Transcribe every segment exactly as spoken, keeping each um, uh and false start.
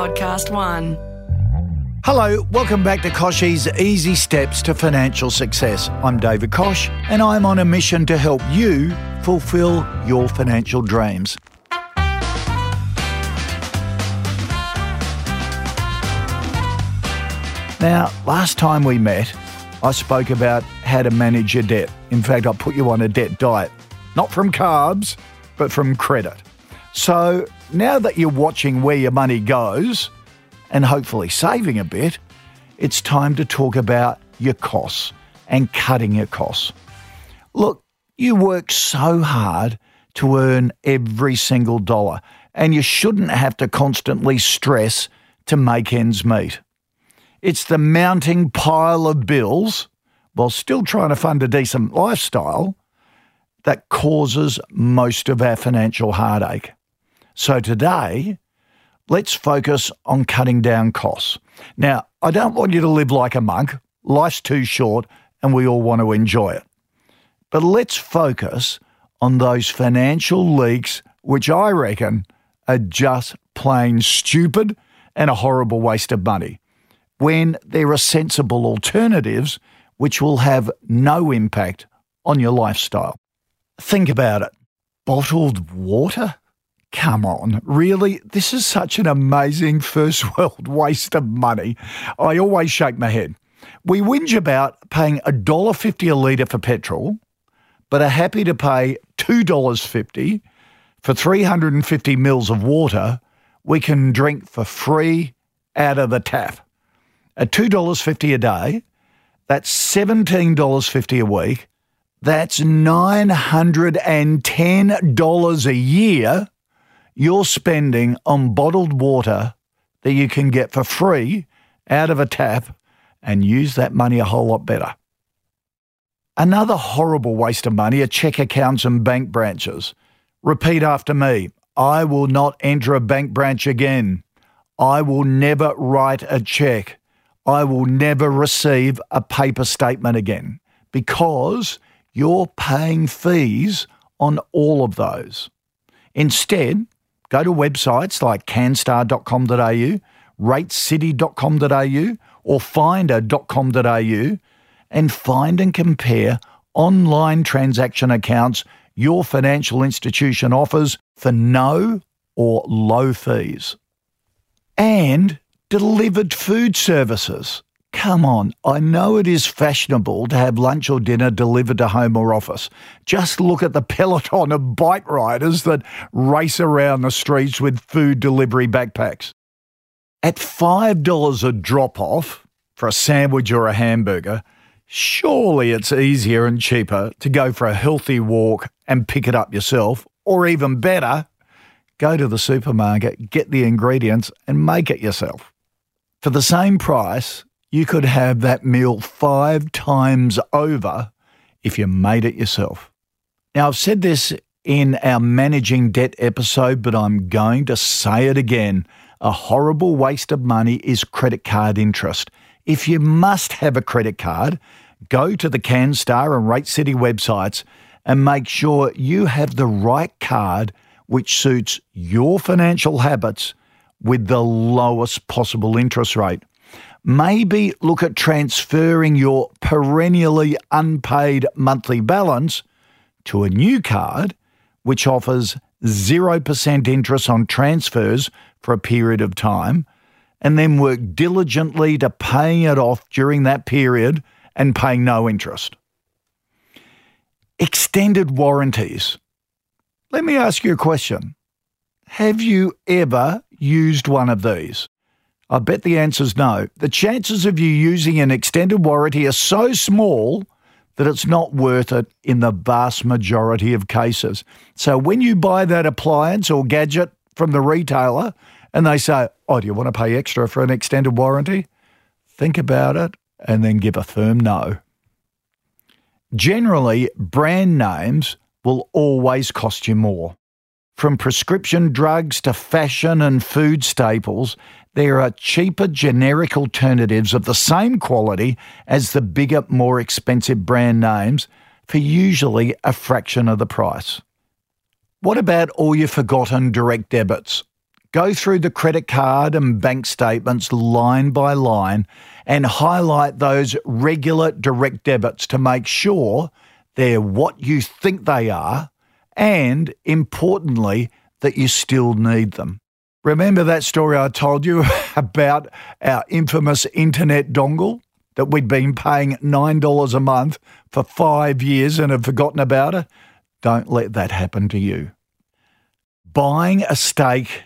Podcast One. Hello, welcome back to Kochie's Easy Steps to Financial Success. I'm David Koch and I'm on a mission to help you fulfill your financial dreams. Now, last time we met, I spoke about how to manage your debt. In fact, I put you on a debt diet, not from carbs, but from credit. So now that you're watching where your money goes and hopefully saving a bit, it's time to talk about your costs and cutting your costs. Look, you work so hard to earn every single dollar and you shouldn't have to constantly stress to make ends meet. It's the mounting pile of bills, while still trying to fund a decent lifestyle, that causes most of our financial heartache. So today, let's focus on cutting down costs. Now, I don't want you to live like a monk. Life's too short and we all want to enjoy it. But let's focus on those financial leaks, which I reckon are just plain stupid and a horrible waste of money, when there are sensible alternatives which will have no impact on your lifestyle. Think about it. Bottled water? Come on, really? This is such an amazing first world waste of money. I always shake my head. We whinge about paying one dollar fifty a litre for petrol, but are happy to pay two dollars fifty for three hundred fifty mils of water we can drink for free out of the tap. At two dollars fifty a day, that's seventeen dollars fifty a week, that's nine hundred ten dollars a year you're spending on bottled water that you can get for free out of a tap and use that money a whole lot better. Another horrible waste of money are cheque accounts and bank branches. Repeat after me, I will not enter a bank branch again. I will never write a cheque. I will never receive a paper statement again, because you're paying fees on all of those. Instead, go to websites like canstar dot com dot a u, rate city dot com dot a u or finder dot com dot a u and find and compare online transaction accounts your financial institution offers for no or low fees. And delivered food services. Come on, I know it is fashionable to have lunch or dinner delivered to home or office. Just look at the peloton of bike riders that race around the streets with food delivery backpacks. At five dollars a drop-off for a sandwich or a hamburger, surely it's easier and cheaper to go for a healthy walk and pick it up yourself, or even better, go to the supermarket, get the ingredients and make it yourself. For the same price, you could have that meal five times over if you made it yourself. Now, I've said this in our managing debt episode, but I'm going to say it again. A horrible waste of money is credit card interest. If you must have a credit card, go to the Canstar and Rate City websites and make sure you have the right card which suits your financial habits with the lowest possible interest rate. Maybe look at transferring your perennially unpaid monthly balance to a new card which offers zero percent interest on transfers for a period of time, and then work diligently to paying it off during that period and paying no interest. Extended warranties. Let me ask you a question. Have you ever used one of these? I bet the answer's no. The chances of you using an extended warranty are so small that it's not worth it in the vast majority of cases. So when you buy that appliance or gadget from the retailer and they say, oh, do you want to pay extra for an extended warranty? Think about it and then give a firm no. Generally, brand names will always cost you more. From prescription drugs to fashion and food staples, there are cheaper generic alternatives of the same quality as the bigger, more expensive brand names for usually a fraction of the price. What about all your forgotten direct debits? Go through the credit card and bank statements line by line and highlight those regular direct debits to make sure they're what you think they are and, importantly, that you still need them. Remember that story I told you about our infamous internet dongle that we'd been paying nine dollars a month for five years and have forgotten about it? Don't let that happen to you. Buying a steak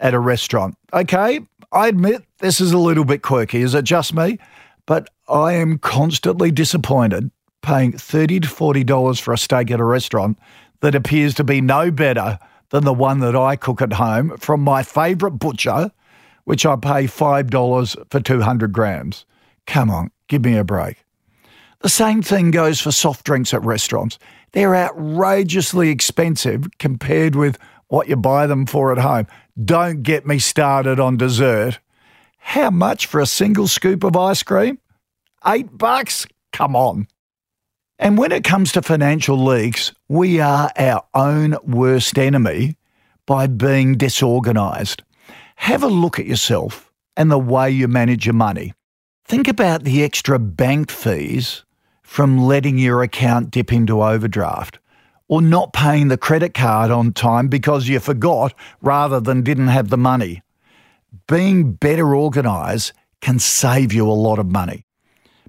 at a restaurant. Okay, I admit this is a little bit quirky. Is it just me? But I am constantly disappointed paying thirty dollars to forty dollars for a steak at a restaurant that appears to be no better than the one that I cook at home from my favourite butcher, which I pay five dollars for two hundred grams. Come on, give me a break. The same thing goes for soft drinks at restaurants. They're outrageously expensive compared with what you buy them for at home. Don't get me started on dessert. How much for a single scoop of ice cream? Eight bucks? Come on. And when it comes to financial leaks, we are our own worst enemy by being disorganised. Have a look at yourself and the way you manage your money. Think about the extra bank fees from letting your account dip into overdraft, or not paying the credit card on time because you forgot rather than didn't have the money. Being better organised can save you a lot of money.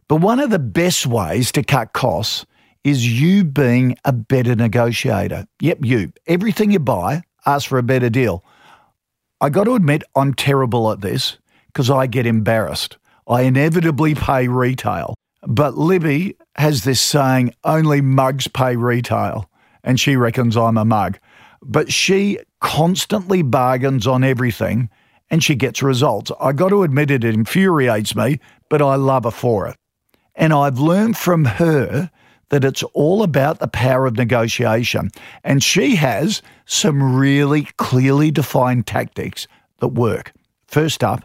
But one of the best ways to cut costs is you being a better negotiator. Yep, you. Everything you buy, ask for a better deal. I got to admit, I'm terrible at this because I get embarrassed. I inevitably pay retail. But Libby has this saying, only mugs pay retail. And she reckons I'm a mug. But she constantly bargains on everything and she gets results. I got to admit it infuriates me, but I love her for it. And I've learned from her that it's all about the power of negotiation. And she has some really clearly defined tactics that work. First up,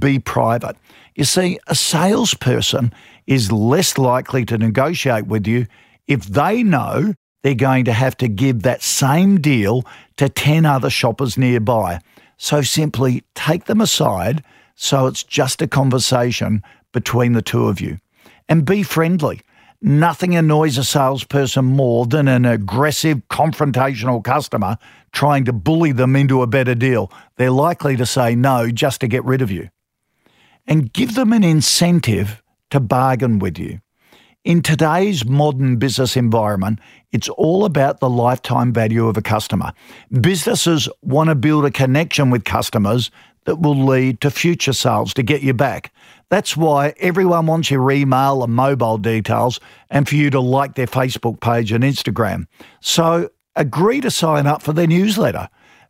be private. You see, a salesperson is less likely to negotiate with you if they know they're going to have to give that same deal to ten other shoppers nearby. So simply take them aside so it's just a conversation between the two of you. And be friendly. Nothing annoys a salesperson more than an aggressive, confrontational customer trying to bully them into a better deal. They're likely to say no just to get rid of you. And give them an incentive to bargain with you. In today's modern business environment, it's all about the lifetime value of a customer. Businesses want to build a connection with customers that will lead to future sales to get you back. That's why everyone wants your email and mobile details and for you to like their Facebook page and Instagram. So agree to sign up for their newsletter.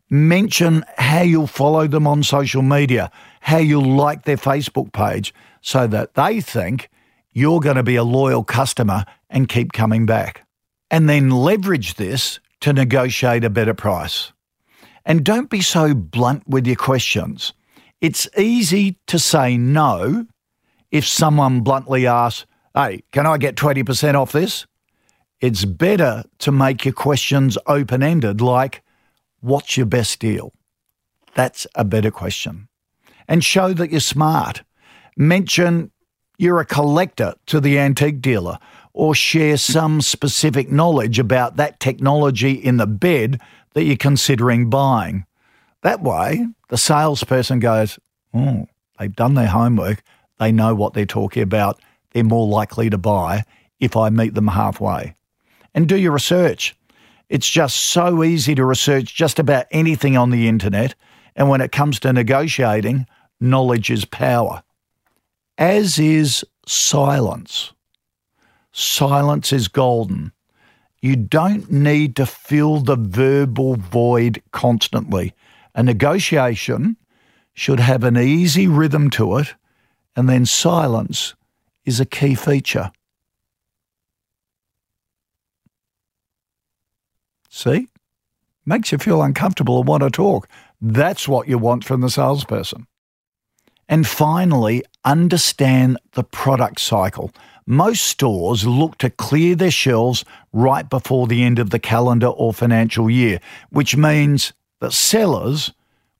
Mention how you'll follow them on social media, how you'll like their Facebook page, so that they think you're going to be a loyal customer and keep coming back. And then leverage this to negotiate a better price. And don't be so blunt with your questions. It's easy to say no if someone bluntly asks, hey, can I get twenty percent off this? It's better to make your questions open-ended, like, what's your best deal? That's a better question. And show that you're smart. Mention you're a collector to the antique dealer, or share some specific knowledge about that technology in the bed that you're considering buying. That way, the salesperson goes, oh, they've done their homework, they know what they're talking about, they're more likely to buy if I meet them halfway. And do your research. It's just so easy to research just about anything on the internet, and when it comes to negotiating, knowledge is power. As is silence. Silence is golden. You don't need to fill the verbal void constantly. A negotiation should have an easy rhythm to it, and then silence is a key feature. See? Makes you feel uncomfortable and want to talk. That's what you want from the salesperson. And finally, understand the product cycle. Most stores look to clear their shelves right before the end of the calendar or financial year, which means that sellers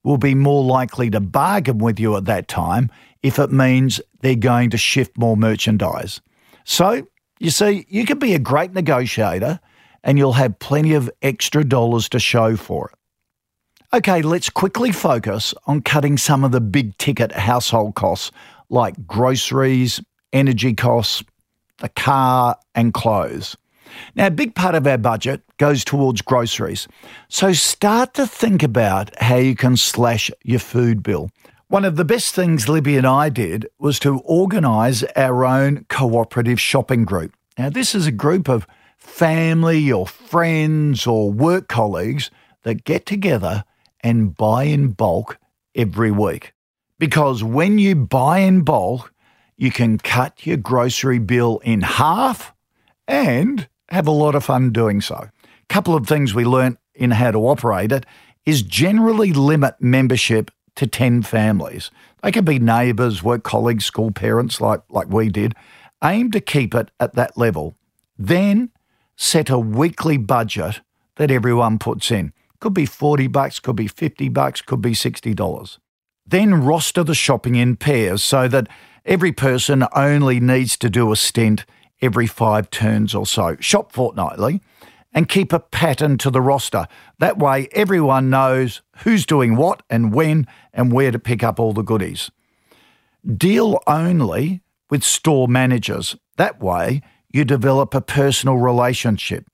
will be more likely to bargain with you at that time if it means they're going to shift more merchandise. So, you see, you can be a great negotiator and you'll have plenty of extra dollars to show for it. Okay, let's quickly focus on cutting some of the big-ticket household costs like groceries, energy costs, the car and clothes. Now, a big part of our budget goes towards groceries, so start to think about how you can slash your food bill. One of the best things Libby and I did was to organise our own cooperative shopping group. Now, this is a group of family or friends or work colleagues that get together and buy in bulk every week. Because when you buy in bulk, you can cut your grocery bill in half and have a lot of fun doing so. A couple of things we learnt in how to operate it is generally limit membership to ten families. They could be neighbours, work colleagues, school parents like, like we did. Aim to keep it at that level. Then set a weekly budget that everyone puts in. Could be forty bucks, could be fifty bucks, could be sixty dollars. Then roster the shopping in pairs so that every person only needs to do a stint every five turns or so. Shop fortnightly and keep a pattern to the roster. That way everyone knows who's doing what and when and where to pick up all the goodies. Deal only with store managers. That way you develop a personal relationship.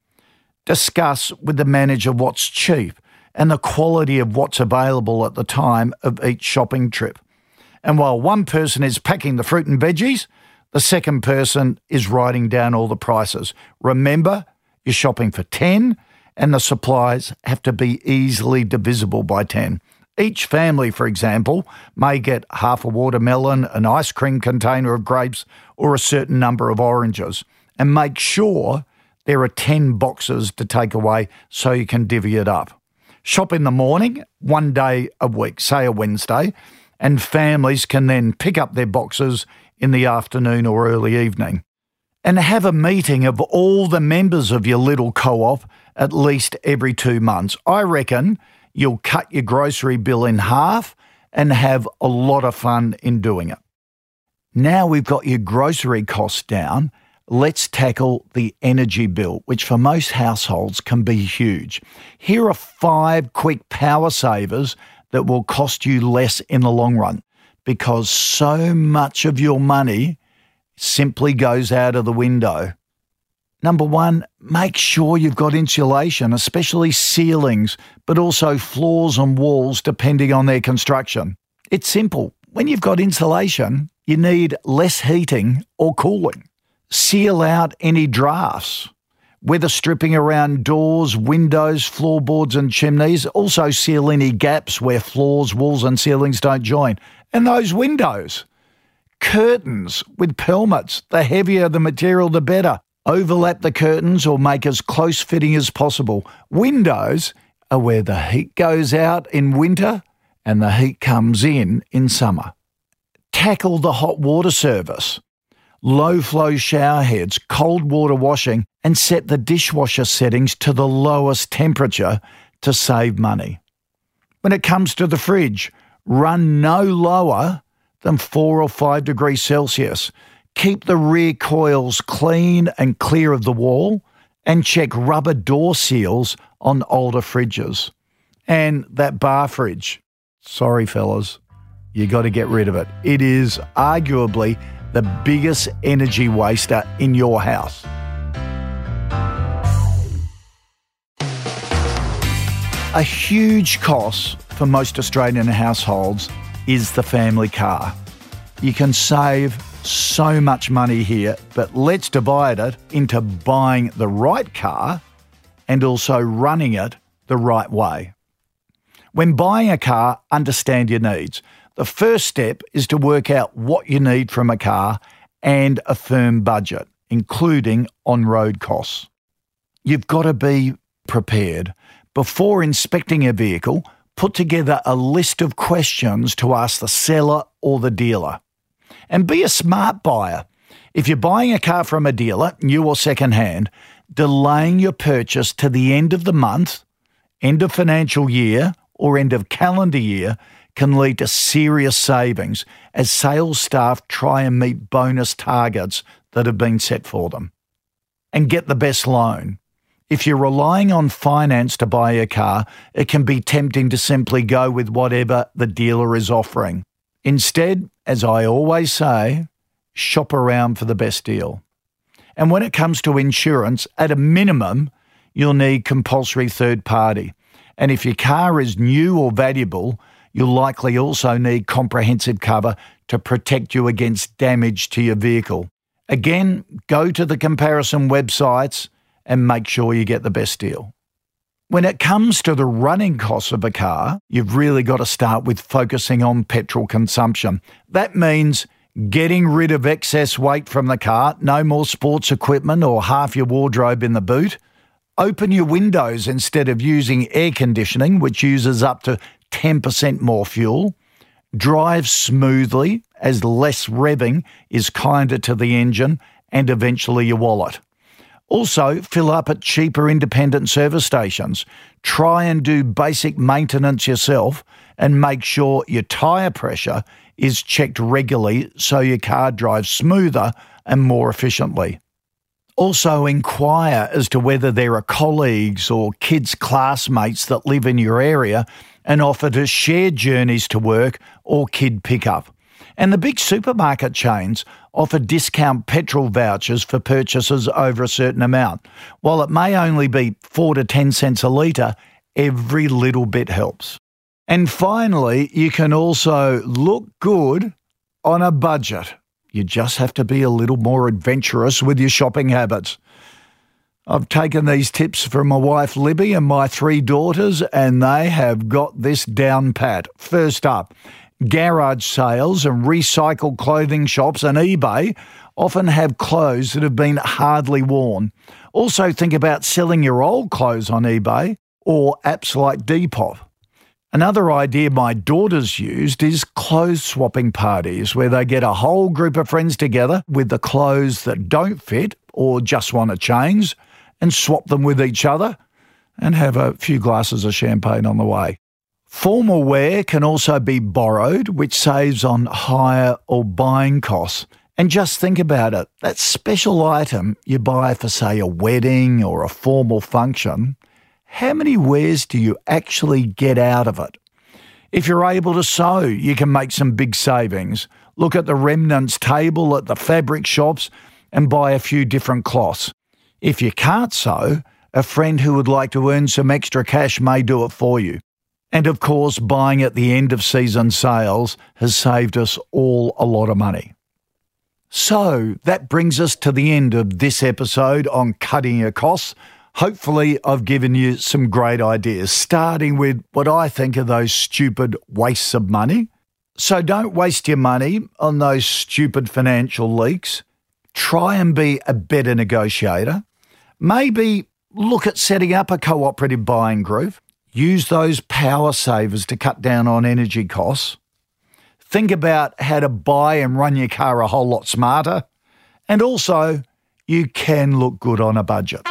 Discuss with the manager what's cheap and the quality of what's available at the time of each shopping trip. And while one person is packing the fruit and veggies, the second person is writing down all the prices. Remember, you're shopping for ten and the supplies have to be easily divisible by ten. Each family, for example, may get half a watermelon, an ice cream container of grapes or a certain number of oranges. And make sure there are ten boxes to take away so you can divvy it up. Shop in the morning, one day a week, say a Wednesday, and families can then pick up their boxes in the afternoon or early evening. And have a meeting of all the members of your little co-op at least every two months. I reckon you'll cut your grocery bill in half and have a lot of fun in doing it. Now we've got your grocery costs down, let's tackle the energy bill, which for most households can be huge. Here are five quick power savers that will cost you less in the long run, because so much of your money simply goes out of the window. Number one, make sure you've got insulation, especially ceilings, but also floors and walls depending on their construction. It's simple. When you've got insulation, you need less heating or cooling. Seal out any drafts. Weather stripping around doors, windows, floorboards and chimneys. Also seal any gaps where floors, walls and ceilings don't join. And those windows. Curtains with pelmets. The heavier the material, the better. Overlap the curtains or make as close-fitting as possible. Windows are where the heat goes out in winter and the heat comes in in summer. Tackle the hot water service. Low-flow shower heads, cold water washing, and set the dishwasher settings to the lowest temperature to save money. When it comes to the fridge, run no lower than four or five degrees Celsius. Keep the rear coils clean and clear of the wall, and check rubber door seals on older fridges. And that bar fridge, sorry fellas, you got to get rid of it. It is arguably the biggest energy waster in your house. A huge cost for most Australian households is the family car. You can save so much money here, but let's divide it into buying the right car and also running it the right way. When buying a car, understand your needs. The first step is to work out what you need from a car and a firm budget, including on-road costs. You've got to be prepared. Before inspecting a vehicle, put together a list of questions to ask the seller or the dealer. And be a smart buyer. If you're buying a car from a dealer, new or second-hand, delaying your purchase to the end of the month, end of financial year, or end of calendar year can lead to serious savings as sales staff try and meet bonus targets that have been set for them. And get the best loan. If you're relying on finance to buy a car, it can be tempting to simply go with whatever the dealer is offering. Instead, as I always say, shop around for the best deal. And when it comes to insurance, at a minimum, you'll need compulsory third party. And if your car is new or valuable, you'll likely also need comprehensive cover to protect you against damage to your vehicle. Again, go to the comparison websites and make sure you get the best deal. When it comes to the running costs of a car, you've really got to start with focusing on petrol consumption. That means getting rid of excess weight from the car, no more sports equipment or half your wardrobe in the boot. Open your windows instead of using air conditioning, which uses up to ten percent more fuel. Drive smoothly, as less revving is kinder to the engine and eventually your wallet. Also, fill up at cheaper independent service stations. Try and do basic maintenance yourself and make sure your tyre pressure is checked regularly so your car drives smoother and more efficiently. Also, inquire as to whether there are colleagues or kids' classmates that live in your area and offer to share journeys to work or kid pickup. And the big supermarket chains offer discount petrol vouchers for purchases over a certain amount. While it may only be four to ten cents a litre, every little bit helps. And finally, you can also look good on a budget. You just have to be a little more adventurous with your shopping habits. I've taken these tips from my wife Libby and my three daughters, and they have got this down pat. First up, garage sales and recycled clothing shops and eBay often have clothes that have been hardly worn. Also think about selling your old clothes on eBay or apps like Depop. Another idea my daughters used is clothes swapping parties, where they get a whole group of friends together with the clothes that don't fit or just want to change and swap them with each other and have a few glasses of champagne on the way. Formal wear can also be borrowed, which saves on hire or buying costs. And just think about it. That special item you buy for, say, a wedding or a formal function, how many wears do you actually get out of it? If you're able to sew, you can make some big savings. Look at the remnants table at the fabric shops and buy a few different cloths. If you can't sew, a friend who would like to earn some extra cash may do it for you. And of course, buying at the end of season sales has saved us all a lot of money. So that brings us to the end of this episode on cutting your costs. Hopefully, I've given you some great ideas, starting with what I think are those stupid wastes of money. So don't waste your money on those stupid financial leaks. Try and be a better negotiator. Maybe look at setting up a cooperative buying group. Use those power savers to cut down on energy costs. Think about how to buy and run your car a whole lot smarter. And also, you can look good on a budget.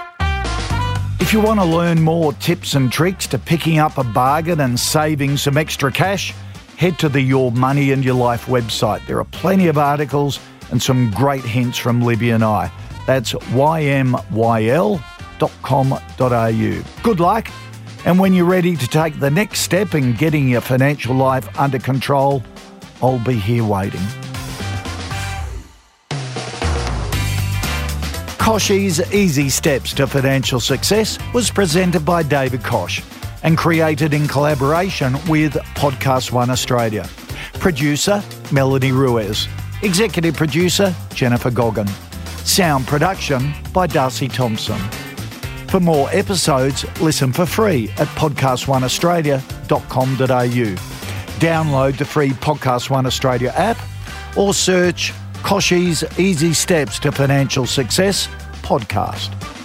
If you want to learn more tips and tricks to picking up a bargain and saving some extra cash, head to the Your Money and Your Life website. There are plenty of articles and some great hints from Libby and I. That's y m y l dot com dot a u. Good luck. And when you're ready to take the next step in getting your financial life under control, I'll be here waiting. Kochie's Easy Steps to Financial Success was presented by David Koch and created in collaboration with Podcast One Australia. Producer, Melody Ruiz. Executive Producer, Jennifer Goggin. Sound production by Darcy Thompson. For more episodes, listen for free at podcast one australia dot com dot a u. Download the free Podcast One Australia app or search Kochie's Easy Steps to Financial Success podcast.